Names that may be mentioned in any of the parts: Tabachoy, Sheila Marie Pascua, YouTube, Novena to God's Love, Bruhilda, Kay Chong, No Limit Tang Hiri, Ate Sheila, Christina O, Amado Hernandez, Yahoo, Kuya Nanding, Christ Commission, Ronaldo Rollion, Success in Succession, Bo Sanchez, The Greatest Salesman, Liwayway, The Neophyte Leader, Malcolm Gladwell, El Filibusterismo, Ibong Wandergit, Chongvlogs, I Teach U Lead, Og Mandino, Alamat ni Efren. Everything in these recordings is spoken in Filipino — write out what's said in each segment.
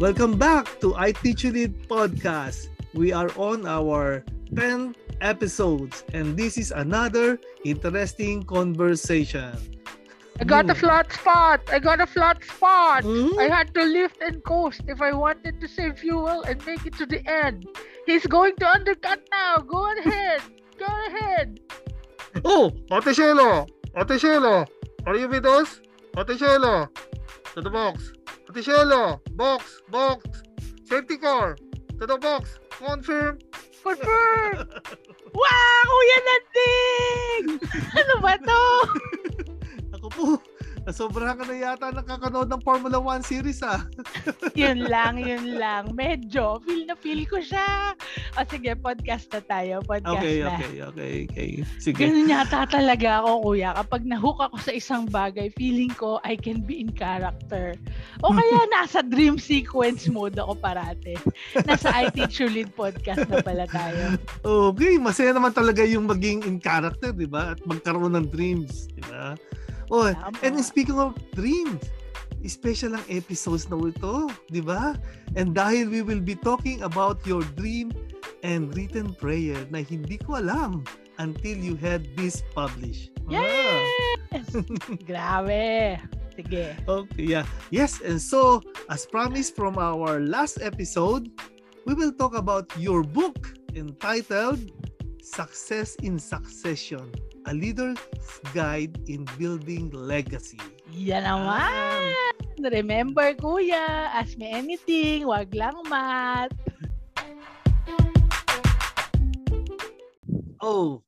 Welcome back to I Teach U Lead podcast. We are on our 10th episodes and this is another interesting conversation. I got a flat spot. I had to lift and coast if I wanted to save fuel and make it to the end. He's going to undercut now. Go ahead. Oh, Ate Sheila. Are you with us? Ate Sheila. To the box. Ate Sheila. Box. Safety car. To the box. Confirm. Wow! Kuya Nanding! Ano ba to? Ako po, nasobrahan ka na yata nakakanood ng Formula 1 series ah. Yun lang. Medyo, feel ko siya. O sige, podcast na tayo. Okay. Sige. Ganun yata talaga ako, kuya. Kapag nahook ako sa isang bagay, feeling ko I can be in character. O kaya nasa dream sequence mode ako parate. Nasa I Teach U Lead podcast na pala tayo. Okay, masaya naman talaga yung maging in character, di ba? At magkaroon ng dreams, di ba? Oh, and speaking of dreams, special ang episodes na ito, di ba? And dahil we will be talking about your dream and written prayer na hindi ko alam until you had this published. Yes! Ah. Grabe! Sige. Okay, yeah. Yes, and so, as promised from our last episode, we will talk about your book entitled Success in Succession. A Leader's Guide in Building Legacy. Yan naman! Remember, kuya, ask me anything, wag lang mat. Oh,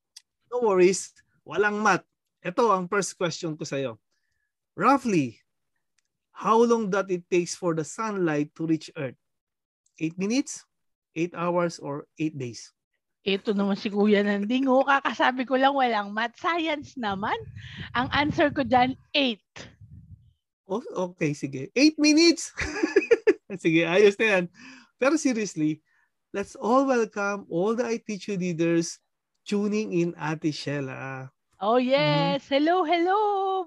no worries, walang mat. Ito ang first question ko sa'yo. Roughly, how long does it takes for the sunlight to reach Earth? 8 minutes, 8 hours, or 8 days? Ito naman si Kuya Nanding. O, kakasabi ko lang walang math. Science naman. Ang answer ko dyan, 8. Oh, okay, sige. 8 minutes! Sige, ayos na yan. Pero seriously, let's all welcome all the I Teach U leaders tuning in Ate Sheila. Oh, yes. Mm-hmm. Hello.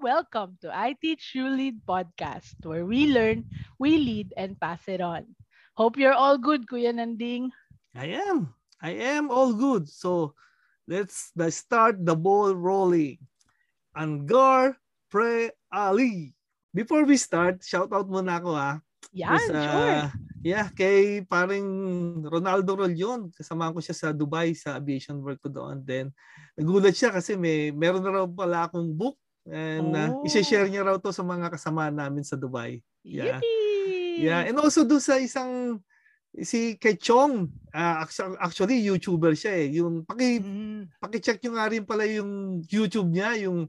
Welcome to I Teach U Lead podcast where we learn, we lead, and pass it on. Hope you're all good, Kuya Nanding. I am all good. So, let's start the ball rolling. Angar Pre Ali. Before we start, shout out muna ako ha. Yeah, sure. Yeah, kay paring Ronaldo Rollion. Kasama ko siya sa Dubai sa aviation work ko doon. Then, nagulat siya kasi meron na raw pala akong book. And isi-share niya raw to sa mga kasama namin sa Dubai. Yeah. Yippee! Yeah, and also do sa isang si Kay Chong, actually YouTuber siya eh. Yung paki-check niyo nga rin pala yung YouTube niya, yung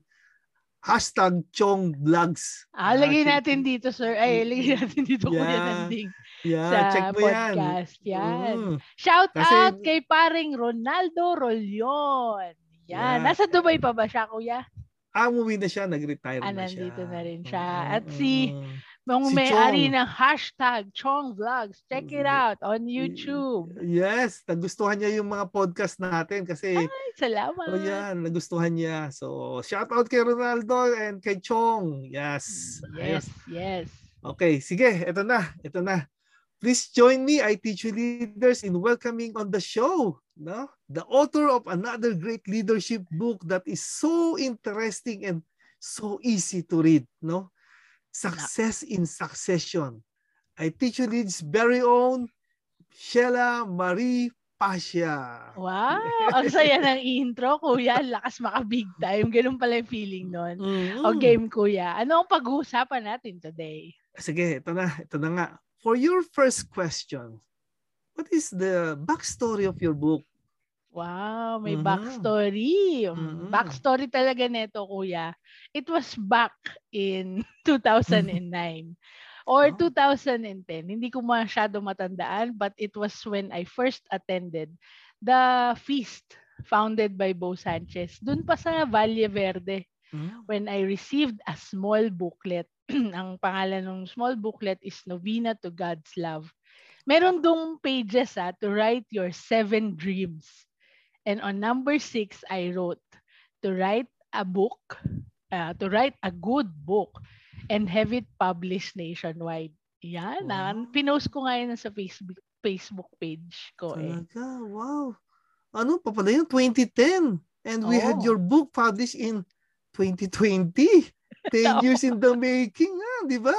#Chongvlogs. Lagay natin dito, sir. Lagay natin dito Kuya Nanding. Yeah, sa check mo podcast. Yan. Shout out kay paring Ronaldo Rollion. Yan. Nasa Dubai pa ba siya, kuya? Umuwi na siya, nag-retire na siya. Nandito na rin siya. At si may-ari ng #Chongvlogs. Check it out on YouTube. Yes, nagustuhan niya yung mga podcast natin kasi salamat. Oh yan, nagustuhan niya. So, shout out kay Ronaldo and kay Chong. Yes. Okay, sige, ito na. Please join me, I Teach U Leaders, in welcoming on the show, no? The author of another great leadership book that is so interesting and so easy to read, no? Success in Succession. I Teach U Lead's very own Sheila Marie Pascua. Wow! Ang saya ng intro, kuya. Lakas maka-big time. Ganun pala yung feeling nun. O game, kuya. Ano ang pag-uusapan natin today? Sige, ito na nga. For your first question, what is the backstory of your book? Wow, may backstory. Backstory talaga neto, kuya. It was back in 2009 or 2010. Hindi ko masyado matandaan, but it was when I first attended the feast founded by Bo Sanchez. Doon pa sa Valle Verde, when I received a small booklet. Ang pangalan ng small booklet is Novena to God's Love. Meron dong pages to write your 7 dreams. And on number 6, I wrote to write a book, to write a good book and have it published nationwide. Yan. Wow. Pinost ko nga yun sa Facebook page ko. Talaga, eh. Wow. Ano pa pala yun? 2010. And we had your book published in 2020. 10 years in the making, ah, di ba?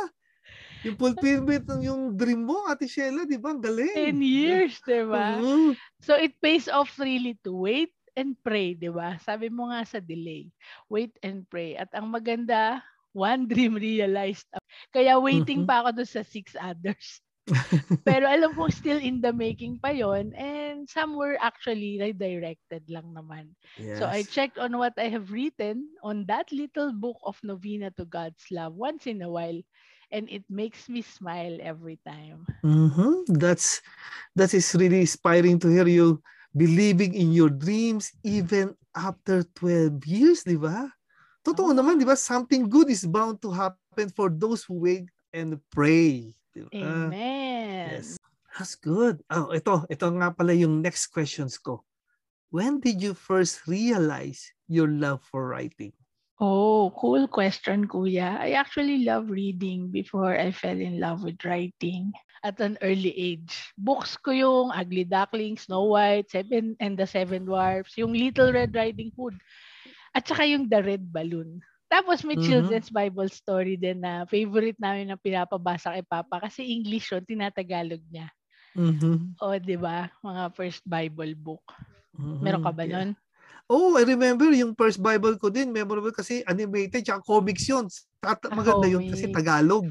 Yung fulfillment ng yung dream mo, Ate Sheila, di ba? Ang galing. 10 years, di ba? Uh-huh. So it pays off really to wait and pray, di ba? Sabi mo nga sa delay, wait and pray. At ang maganda, one dream realized. Kaya waiting pa ako doon sa 6 others. Pero alam ko still in the making pa yon, and some were actually redirected lang naman. Yes. So I checked on what I have written on that little book of Novena to God's Love once in a while, and it makes me smile every time. Mm-hmm. That is really inspiring to hear you believing in your dreams even after 12 years, di ba? Totoo naman, di ba? Something good is bound to happen for those who wait and pray. Diba? Amen. Yes. That's good. Oh, ito nga pala yung next questions ko. When did you first realize your love for writing? Oh, cool question, Kuya. I actually love reading before I fell in love with writing at an early age. Books ko yung Ugly Duckling, Snow White, Seven and the Seven Dwarfs, yung Little Red Riding Hood. At saka yung The Red Balloon. Tapos may children's Bible story din na favorite namin na pinapabasa kay Papa kasi English yun, tinatagalog niya. Mm-hmm. O, di ba? Mga first Bible book. Mm-hmm. Meron ka ba nun? Oh, I remember yung first Bible ko din. Memorable kasi animated tsaka comics yun. Maganda yun kasi Tagalog.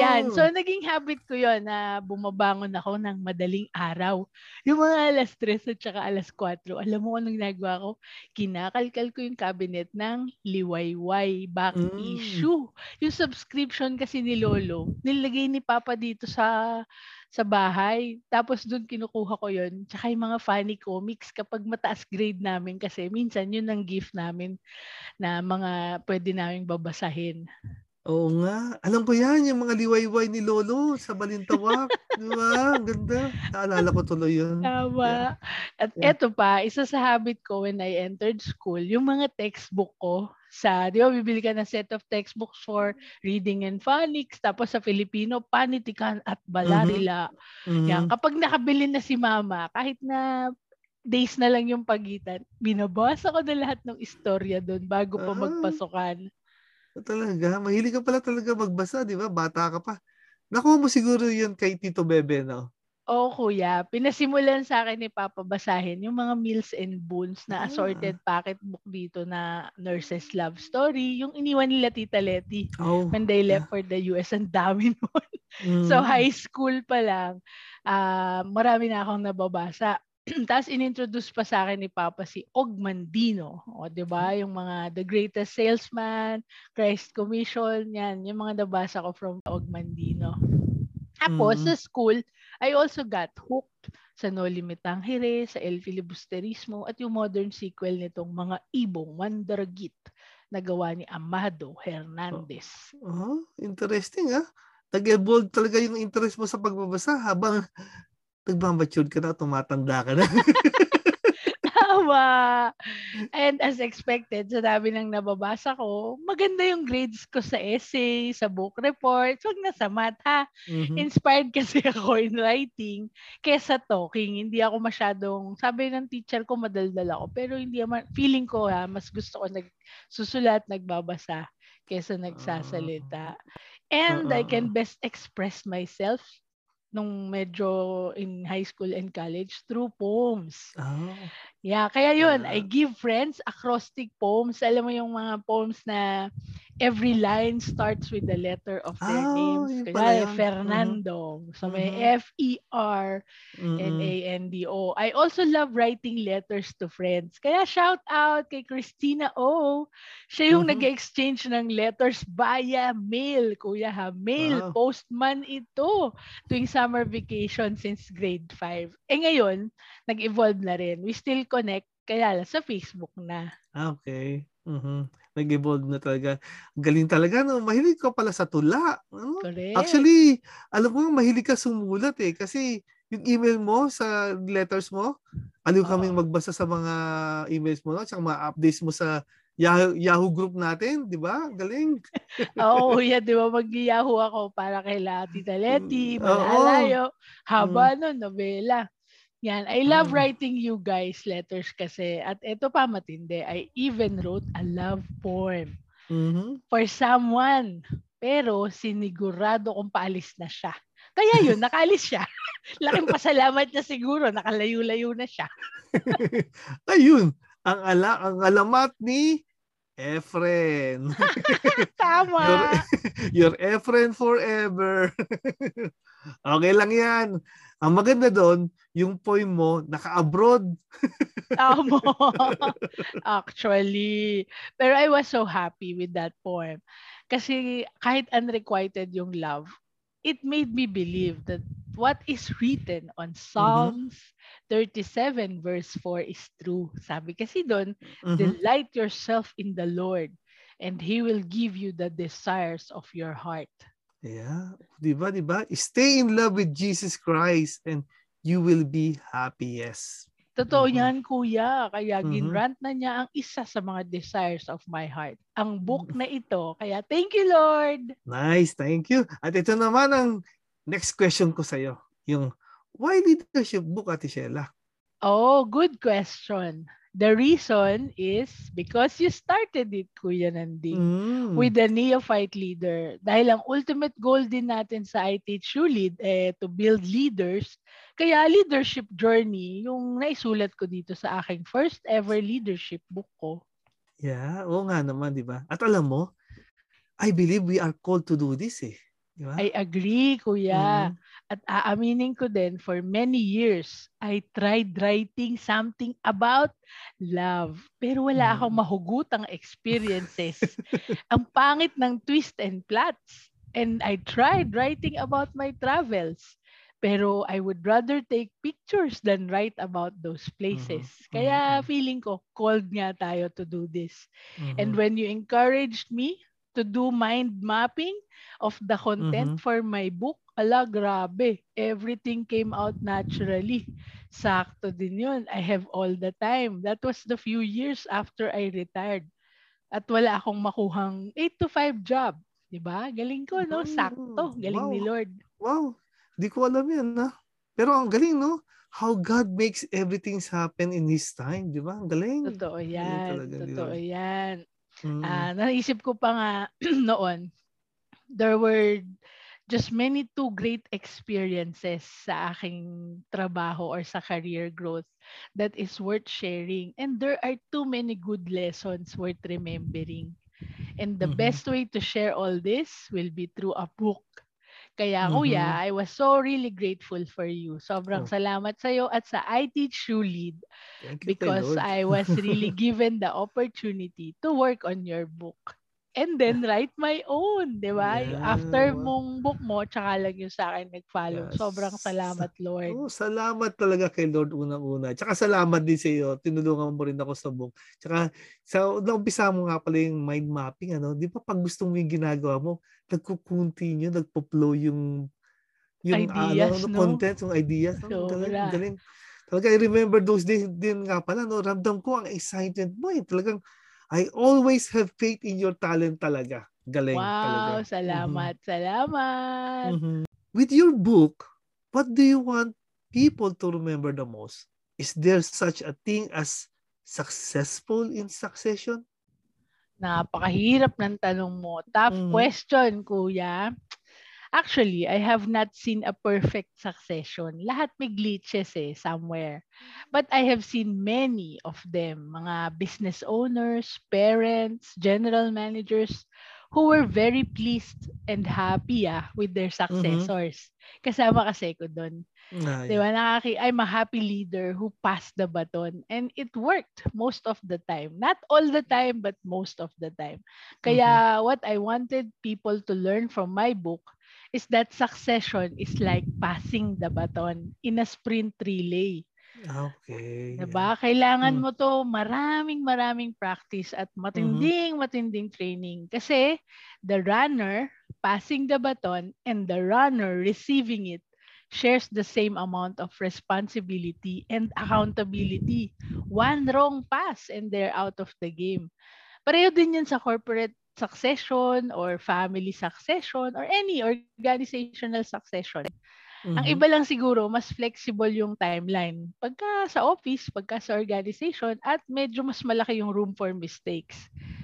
Yan. So, naging habit ko yun na bumabangon ako ng madaling araw. Yung mga alas 3 at saka alas 4. Alam mo anong nagawa ko? Kinakalkal ko yung cabinet ng liwayway back issue. Yung subscription kasi ni Lolo, nilagay ni Papa dito sa bahay. Tapos doon kinukuha ko yun. Tsaka yung mga funny comics kapag mataas grade namin kasi minsan yun ang gift namin na mga pwede naming babasahin. Oo nga. Alam ko yan, yung mga liwayway ni Lolo sa Balintawak. Diba? Ang ganda. Naalala ko tuloy yun. Tama. Yeah. At eto pa, isa sa habit ko when I entered school, yung mga textbook ko sa, di ba, bibili ka ng set of textbooks for reading and phonics, tapos sa Filipino, Panitikan at Balarila. Mm-hmm. Yan. Kapag nakabili na si Mama, kahit na days na lang yung pagitan, binabasa ko na lahat ng istorya doon bago pa magpasukan. Talaga, mahilig ka pala talaga magbasa, di ba? Bata ka pa. Nakuha mo siguro yun kay Tito Bebe, no? Oo, Kuya. Pinasimulan sa akin ni Papa basahin yung mga Meals and Boons na assorted packet book dito na Nurses Love Story. Yung iniwan nila Tita Letty when they left for the US. Ang dami nun. So, high school pa lang. Marami na akong nababasa. Tapos inintroduce pa sa akin ni Papa si Og Mandino. O, diba? Yung mga The Greatest Salesman, Christ Commission, yan. Yung mga nabasa ko from Og Mandino. Tapos sa school, I also got hooked sa No Limit Tang Hiri, sa El Filibusterismo, at yung modern sequel nitong mga Ibong Wandergit na gawa ni Amado Hernandez. Interesting, ha? Nag-evolve talaga yung interest mo sa pagbabasa habang nagbamatured ka na, tumatanda ka na. Tama. And as expected, sa dami ng nababasa ko, maganda yung grades ko sa essay, sa book report. Huwag na sa math, ha? Mm-hmm. Inspired kasi ako in writing kesa talking. Hindi ako masyadong, sabi ng teacher ko, madaldal ako. Pero hindi, feeling ko, ha, mas gusto ko nagsusulat, nagbabasa kesa nagsasalita. And I can best express myself nung medyo in high school and college through poems. Yeah, kaya yun, I give friends acrostic poems. Alam mo yung mga poems na every line starts with the letter of their names. Kaya Fernando. So may F-E-R-N-A-N-D-O. I also love writing letters to friends. Kaya shout out kay Christina O. Siya yung nag-exchange ng letters via mail. Kuya, ha? Mail. Postman ito. Tuwing summer vacation since grade 5. Eh ngayon, nag-evolve na rin. We still connect, kaya sa Facebook na. Okay. Mm-hmm. Nag-evolve na talaga. Galing talaga, no? Mahilig ka pala sa tula. No? Correct. Actually, alam ko mahilig ka sumulat, eh. Kasi yung email mo sa letters mo, aliw kaming magbasa sa mga emails mo, no? Tsaka mga updates mo sa Yahoo group natin, di ba? Galing. Oo, yan, di ba? Mag-Yahoo ako para kay Tita Leti, Malalayo, haba nun, nobela. Yan, I love writing you guys letters kasi. At ito pa matindi, I even wrote a love poem for someone. Pero sinigurado kong paalis na siya. Kaya yun, nakaalis siya. Laking pasalamat niya siguro, nakalayo-layo na siya. Ayun, ang alamat ni Efren. Tama. Your Efren forever. Okay lang yan. Ang maganda doon, yung poem mo, naka-abroad. Tama. Actually. Pero I was so happy with that poem. Kasi kahit unrequited yung love, it made me believe that what is written on Psalms 37 verse 4 is true. Sabi kasi doon, delight yourself in the Lord and He will give you the desires of your heart. Yeah. Diba, diba? Stay in love with Jesus Christ and you will be happiest. Totoo yan, kuya. Kaya ginrant na niya ang isa sa mga desires of my heart. Ang book na ito. Kaya thank you, Lord. Nice. Thank you. At ito naman ang next question ko sa'yo. Yung, why leadership book, Ate Sheila? Oh, good question. The reason is because you started it, Kuya Nanding, with the Neophyte Leader. Dahil ang ultimate goal din natin sa I Teach U Lead, to build leaders. Kaya leadership journey, yung naisulat ko dito sa aking first ever leadership book ko. Yeah, oo nga naman, di ba? At alam mo, I believe we are called to do this eh. Diba? I agree, Kuya. At aaminin ko din, for many years, I tried writing something about love. Pero wala akong mahugutang experiences. Ang pangit ng twist and plots. And I tried writing about my travels. Pero I would rather take pictures than write about those places. Kaya feeling ko, called nga tayo to do this. And when you encouraged me to do mind mapping of the content for my book, ala, grabe. Everything came out naturally. Sakto din yun. I have all the time. That was the few years after I retired. At wala akong makuhang 8 to 5 job. Diba? Galing ko, no? Sakto. Galing ni Lord. Wow. Di ko alam yan, ha? Pero ang galing, no? How God makes everything happen in His time. Diba? Ang galing. Totoo yan. Talaga, totoo yan. Naisip ko pa nga noon, there were just many two great experiences sa aking trabaho or sa career growth that is worth sharing. And there are too many good lessons worth remembering. And the best way to share all this will be through a book. Kaya kuya, I was so really grateful for you. Sobrang salamat sa'yo at sa I Teach U Lead because I was really given the opportunity to work on your book and then write my own, di ba? Yeah. After mong book mo, tsaka lang yung sa akin nag-follow. Yes. Sobrang salamat, Lord. Oh, salamat talaga kay Lord unang-una. Tsaka salamat din sa iyo. Tinulungan mo rin ako sa book. Tsaka sa umpisa mo nga pala yung mind mapping, ano? Di ba pag gusto mo yung ginagawa mo, nagko-continue, nagpo-flow yung ideas, ano, no? Content, yung ideas. No? Galing. Talaga, I remember those days din nga pala, no? Ramdam ko ang excitement mo. Talagang I always have faith in your talent talaga. Galing talaga. Wow, salamat, salamat. With your book, what do you want people to remember the most? Is there such a thing as successful in succession? Napakahirap ng tanong mo. Tough question, kuya. Actually, I have not seen a perfect succession. Lahat may glitches eh, somewhere. But I have seen many of them, mga business owners, parents, general managers, who were very pleased and happy with their successors. Kasama kasi ko doon. Diba, I'm a happy leader who passed the baton. And it worked most of the time. Not all the time, but most of the time. Kaya what I wanted people to learn from my book is that succession is like passing the baton in a sprint relay. Okay. Diba? Kailangan mo to maraming practice at matinding training. Kasi the runner passing the baton and the runner receiving it shares the same amount of responsibility and accountability. One wrong pass and they're out of the game. Pareho din yan sa corporate succession or family succession or any organizational succession. Mm-hmm. Ang iba lang siguro, mas flexible yung timeline. Pagka sa office, pagka sa organization, at medyo mas malaki yung room for mistakes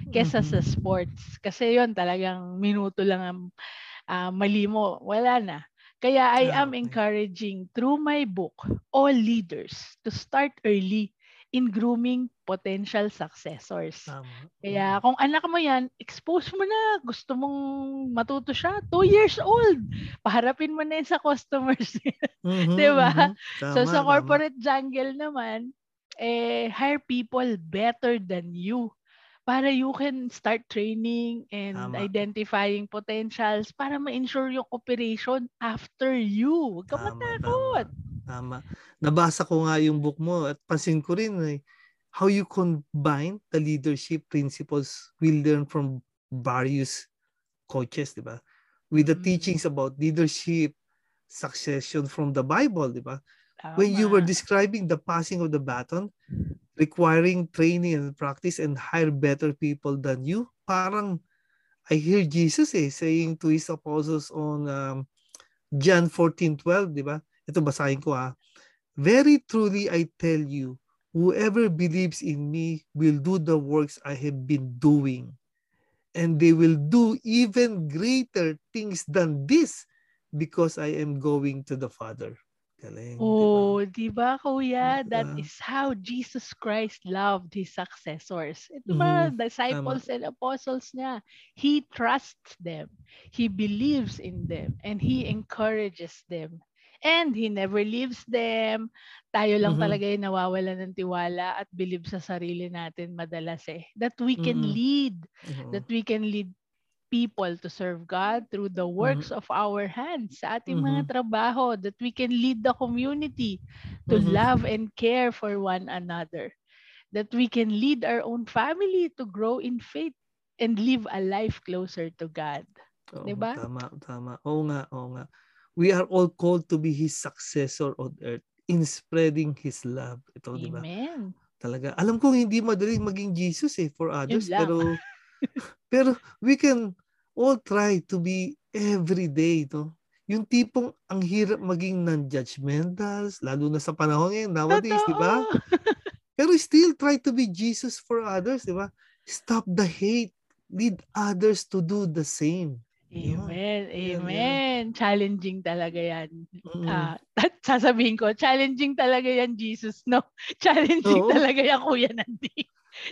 kesa mm-hmm. sa sports. Kasi yon talagang minuto lang ang mali mo. Wala na. Kaya I am encouraging through my book, all leaders to start early in grooming potential successors. Tama. Kaya kung anak mo yan, expose mo na. Gusto mong matuto siya, 2 years old. Paharapin mo na yun sa customers. Mm-hmm, diba? Mm-hmm. So sa corporate jungle naman, hire people better than you para you can start training and identifying potentials para ma-ensure yung operation after you. Huwag ka matakot. Tama. Nabasa ko nga yung book mo at pansin ko rin how you combine the leadership principles we learn from various coaches, di ba? With the teachings about leadership, succession from the Bible, di ba? When you were describing the passing of the baton, requiring training and practice and hire better people than you, parang I hear Jesus saying to his apostles on John 14:12, di ba? Ito basahin ko ha. Very truly I tell you, whoever believes in me will do the works I have been doing. And they will do even greater things than this because I am going to the Father. Galing, oh, diba kuya? Diba? That is how Jesus Christ loved his successors. Ito ba, disciples and apostles niya. He trusts them. He believes in them. And he encourages them. And he never leaves them. Tayo lang talaga yung nawawala ng tiwala at believe sa sarili natin madalas That we can lead. That we can lead people to serve God through the works of our hands sa ating mga trabaho. That we can lead the community to love and care for one another. That we can lead our own family to grow in faith and live a life closer to God. Oh, diba? Tama. Oo nga. We are all called to be His successor on earth in spreading His love. Ito, diba? Amen. Talaga. Alam kong hindi madaling maging Jesus for others. Pero we can all try to be every day. No? Yung tipong ang hirap maging non-judgmental, lalo na sa panahon ngayon, nowadays, diba? Pero still try to be Jesus for others, diba? Stop the hate. Lead others to do the same. Amen. Yeah. Amen. Challenging talaga yan. Sasabihin ko, challenging talaga yan, Jesus. No? Challenging talaga yan, Kuya Nanding.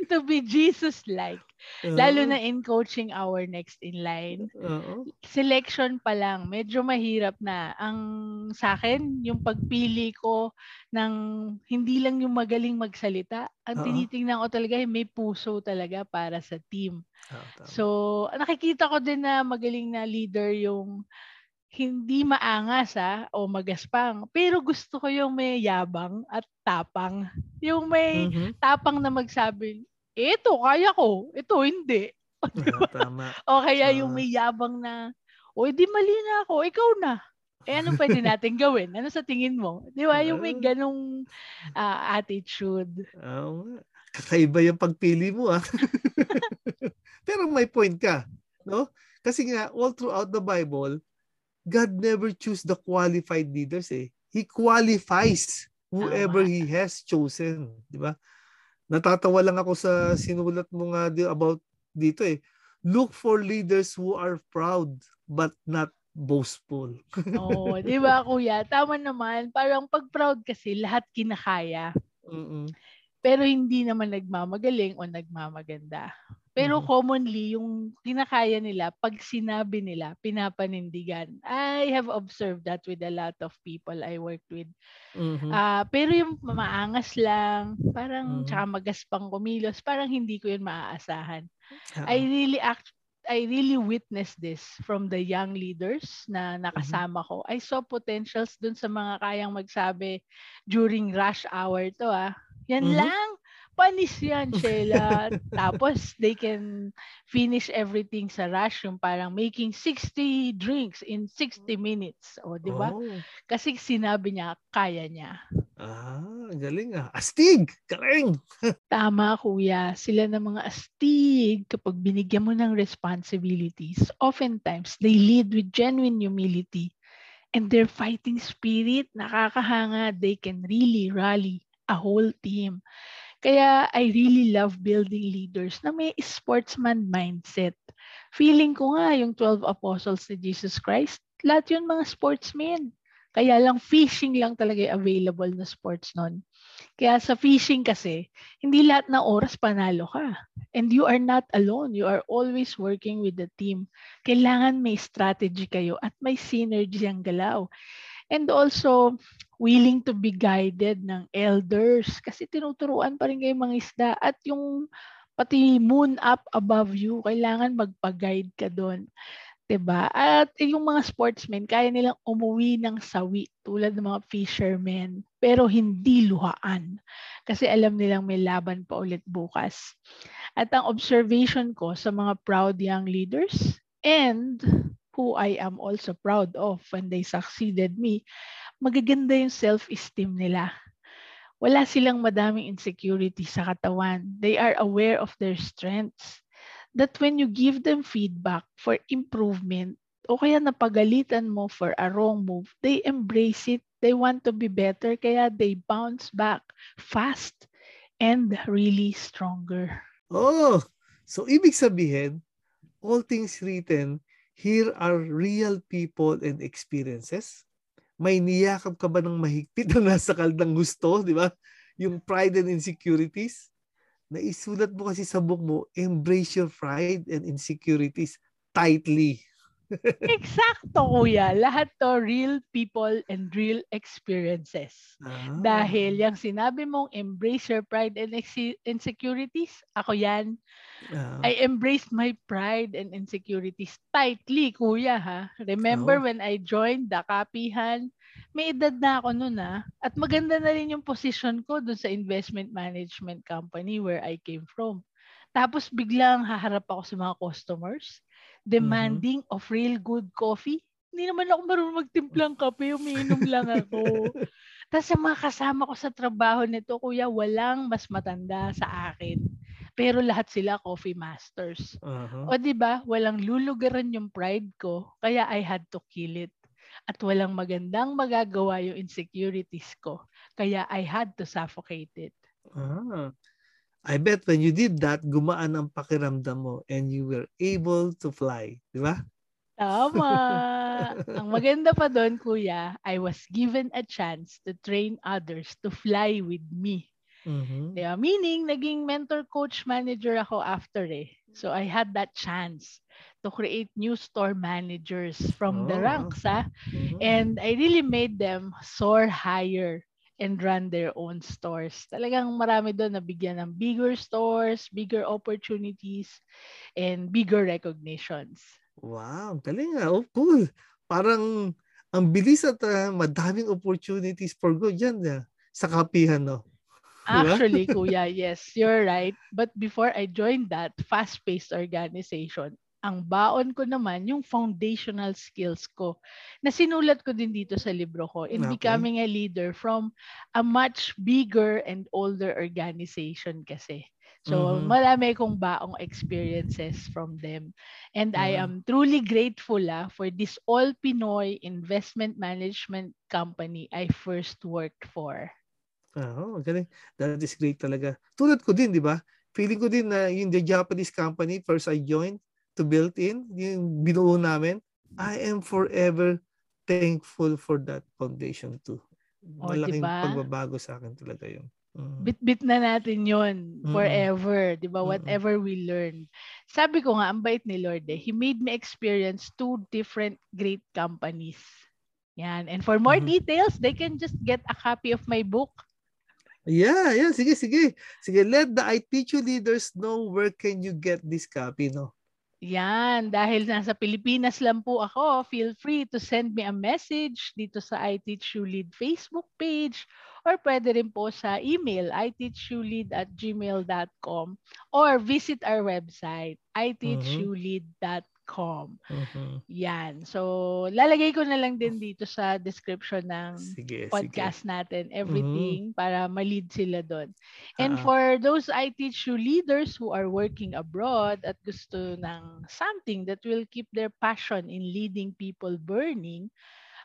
To be Jesus-like. Lalo na in coaching our next in line. Selection pa lang, medyo mahirap na. Ang sa akin, yung pagpili ko ng hindi lang yung magaling magsalita. Ang tinitingnan ko talaga, may puso talaga para sa team. So, nakikita ko din na magaling na leader yung hindi maangas o magaspang. Pero gusto ko yung may yabang at tapang. Yung may tapang na magsabi, ito kaya ko, ito hindi. Diba? O kaya yung may yabang na, di mali na ako, ikaw na. Ano pwede natin gawin? Ano sa tingin mo? Di ba? Yung may ganong attitude. Kakaiba yung pagpili mo Pero may point ka. No? Kasi nga, all throughout the Bible, God never choose the qualified leaders He qualifies whoever He has chosen. Diba? Natatawa lang ako sa sinulat mo nga about dito Look for leaders who are proud but not boastful. Diba kuya? Tama naman. Parang pag-proud kasi lahat kinakaya. Pero hindi naman nagmamagaling o nagmamaganda. Pero commonly, yung kinakaya nila, pag sinabi nila, pinapanindigan. I have observed that with a lot of people I worked with. Pero yung maangas lang, parang tsaka magaspang kumilos, parang hindi ko yun maaasahan. I really witnessed this from the young leaders na nakasama ko. I saw potentials dun sa mga kayang magsabi during rush hour Yan lang. Panis yan, Sheila. Tapos, they can finish everything sa rush. Yung parang making 60 drinks in 60 minutes. O, diba? Kasi sinabi niya, kaya niya. Ah, galing ah. Astig! Galing! Tama, kuya. Sila na mga astig kapag binigyan mo ng responsibilities. Oftentimes, they lead with genuine humility. And their fighting spirit, nakakahanga. They can really rally a whole team. Kaya I really love building leaders na may sportsman mindset. Feeling ko nga yung 12 apostles ni Jesus Christ, lahat yun mga sportsmen. Kaya lang fishing lang talaga yung available na sports nun. Kaya sa fishing kasi, hindi lahat ng oras panalo ka. And you are not alone. You are always working with the team. Kailangan may strategy kayo at may synergy ang galaw. And also, willing to be guided ng elders. Kasi tinuturuan pa rin kayo mga isda. At yung pati moon up above you, kailangan magpa-guide ka doon. Diba? At yung mga sportsmen, kaya nilang umuwi ng sawi tulad ng mga fishermen, pero hindi luhaan. Kasi alam nilang may laban pa ulit bukas. At ang observation ko sa mga proud young leaders and who I am also proud of when they succeeded me, magaganda yung self-esteem nila. Wala silang madaming insecurity sa katawan. They are aware of their strengths. That when you give them feedback for improvement o kaya napagalitan mo for a wrong move, they embrace it, they want to be better, kaya they bounce back fast and really stronger. Oh, so ibig sabihin, all things written, here are real people and experiences. May niyakap ka ba ng mahigpit na nasa kaldang gusto, di ba? Yung pride and insecurities. Naisulat mo kasi sa book mo, embrace your pride and insecurities tightly. Eksakto, kuya. Lahat to real people and real experiences. Ah. Dahil yung sinabi mong embrace your pride and insecurities, ako yan. Ah. I embraced my pride and insecurities tightly, kuya. Ha? Remember when I joined the kapihan, may edad na ako noon at maganda na rin yung position ko doon sa investment management company where I came from. Tapos biglang haharap ako sa mga customers demanding of real good coffee. Hindi naman ako marunong magtimplang kape, umiinom lang ako. Tapos sa mga kasama ko sa trabaho nito, kuya, walang mas matanda sa akin. Pero lahat sila coffee masters. O diba, walang lulugaran yung pride ko, kaya I had to kill it. At walang magandang magagawa yung insecurities ko. Kaya I had to suffocate it. Ah, I bet when you did that, gumaan ang pakiramdam mo and you were able to fly. Di ba? Tama. Ang maganda pa doon, kuya, I was given a chance to train others to fly with me. Diba? Meaning, naging mentor, coach, manager ako after eh. So I had that chance to create new store managers from the ranks. And I really made them soar higher and run their own stores. Talagang marami doon nabigyan ng bigger stores, bigger opportunities, and bigger recognitions. Wow, galing nga. Oh, cool. Parang ang bilis at madaming opportunities for good yan sa kapihan, no? Actually, kuya, yes, you're right. But before I joined that fast-paced organization, ang baon ko naman yung foundational skills ko na sinulat ko din dito sa libro ko in becoming a leader from a much bigger and older organization kasi. So, marami kong baong experiences from them. And I am truly grateful for this all-Pinoy investment management company I first worked for. Oh, galing. That is great talaga. Tulad ko din, di ba? Feeling ko din na yung the Japanese company first I joined to build in, yung binuo namin, I am forever thankful for that foundation too. Malaking pagbabago sa akin talaga yun. Bit-bit na natin yun forever, di ba? Whatever we learn. Sabi ko nga, ang bait ni Lord eh. He made me experience two different great companies. Yan. And for more details, they can just get a copy of my book. Yeah, sige, let the I Teach You leaders know where can you get this copy, no? Yan, dahil nasa Pilipinas lang po ako, feel free to send me a message dito sa I Teach You Lead Facebook page or pwede rin po sa email iteachyoulead@gmail.com or visit our website iteachyoulead.com. www.kuyananding.com. Yan. So, lalagay ko na lang din dito sa description ng podcast natin, everything, para ma-lead sila doon. And for those I Teach You leaders who are working abroad at gusto ng something that will keep their passion in leading people burning,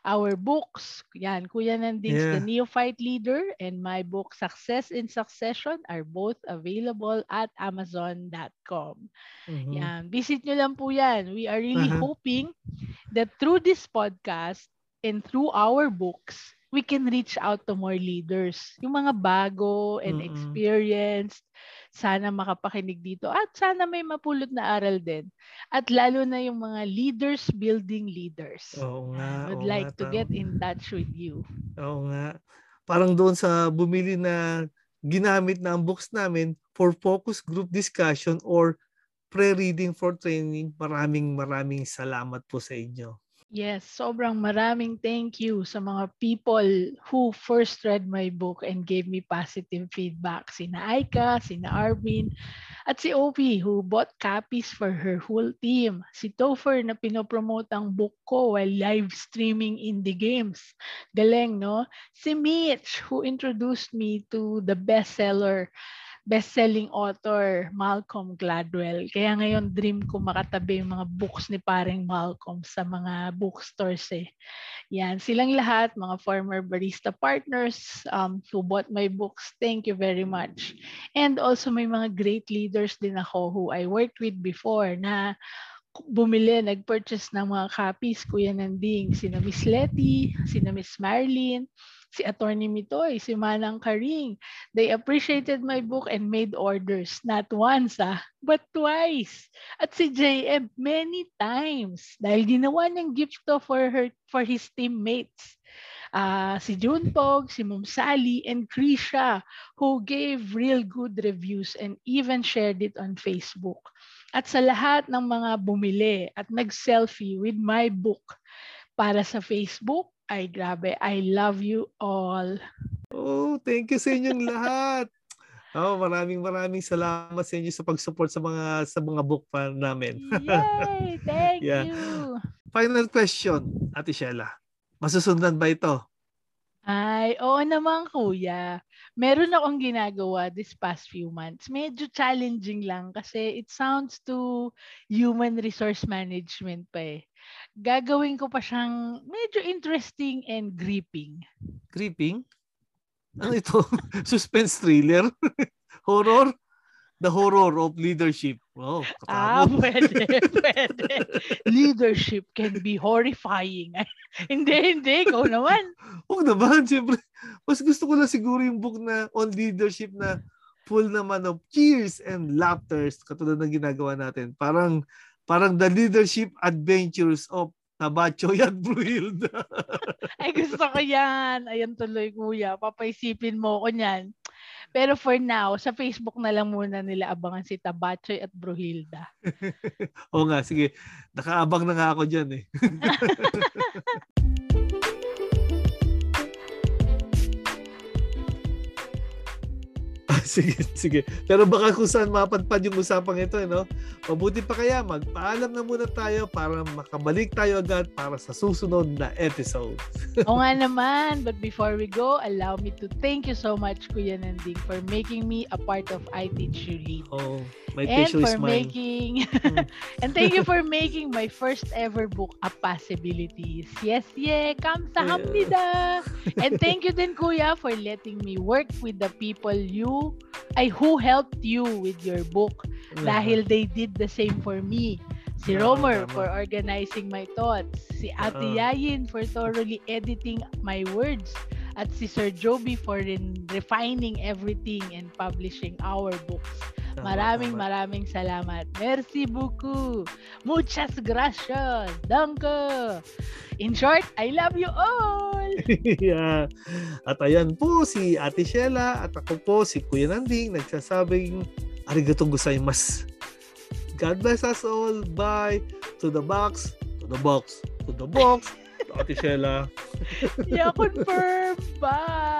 our books, yan, Kuya Nanding's The Neophyte Leader and my book, Success in Succession, are both available at Amazon.com. Yan, visit nyo lang po yan. We are really hoping that through this podcast and through our books, we can reach out to more leaders. Yung mga bago and experienced, sana makapakinig dito at sana may mapulot na aral din. At lalo na yung mga leaders building leaders. Oo nga. Would like to get in touch with you. Oo nga. Parang doon sa bumili na ginamit na ang books namin for focus group discussion or pre-reading for training, maraming salamat po sa inyo. Yes, sobrang maraming thank you sa mga people who first read my book and gave me positive feedback. Sina Aika, sina Arvin, at si Opie who bought copies for her whole team. Si Topher na pinopromote ang book ko while live streaming indie games. Galing, no? Si Mitch who introduced me to the best-selling author Malcolm Gladwell. Kaya ngayon dream ko makatabi yung mga books ni Paring Malcolm sa mga bookstores eh. Yan, silang lahat, mga former barista partners who bought my books, thank you very much. And also may mga great leaders din ako who I worked with before na bumili, nag-purchase ng mga copies, Kuya Nanding, sina Miss Letty, sina Miss Marlene, si Attorney Mitoy, si Manang Karing. They appreciated my book and made orders. Not once, but twice. At si JM, many times. Dahil ginawa niyang gift to for his teammates. Si Junpog, si Mom Sally, and Krisha, who gave real good reviews and even shared it on Facebook. At sa lahat ng mga bumili at nag-selfie with my book para sa Facebook, ay, grabe. I love you all. Oh, thank you sa inyong lahat. Oh, maraming salamat sa inyo sa pag-support sa mga book fan namin. Yay! Thank you. Final question, Ate Sheila. Masusundan ba ito? Ay, oo naman, Kuya. Meron akong ginagawa this past few months. Medyo challenging lang kasi it sounds to human resource management pa eh. Gagawin ko pa siyang medyo interesting and gripping. Gripping? Ano ito? Suspense thriller? Horror? The horror of leadership. Wow, pwede. Leadership can be horrifying. Hindi. Ikaw naman. Huwag naman, siyempre. Mas gusto ko na siguro yung book na on leadership na full naman of cheers and laughters. Katulad ng ginagawa natin. Parang The Leadership Adventures of Tabachoy at Bruhilda. Ay, gusto ko yan. Ayan tuloy, Kuya. Papaisipin mo ko yan. Pero for now, sa Facebook na lang muna nila abangan si Tabachoy at Bruhilda. Oo nga, sige. Nakaabang na nga ako dyan eh. Sige. Pero baka kung saan mapadpad yung usapang ito, no? Mabuti pa kaya magpaalam na muna tayo para makabalik tayo agad para sa susunod na episode. Oo nga naman. But before we go, allow me to thank you so much, Kuya Nanding, for making me a part of I Teach You Lead. Oh, my tissue is mine. And thank you for making my first ever book a possibility. Yes. Kamsahamnida. And thank you din, Kuya, for letting me work with the people who helped you with your book dahil they did the same for me. Si Romer for organizing my thoughts, si Ate Yayin for thoroughly editing my words, at si Sir Joby for refining everything and publishing our books. Maraming salamat. Merci beaucoup. Muchas gracias. Danke. In short, I love you all. Yeah. At ayan po si Ate Sheila at ako po si Kuya Nanding nagsasabing arigatou gozaimasu. God bless us all. Bye. To the box. Ate Sheila. Yeah, confirm. Bye.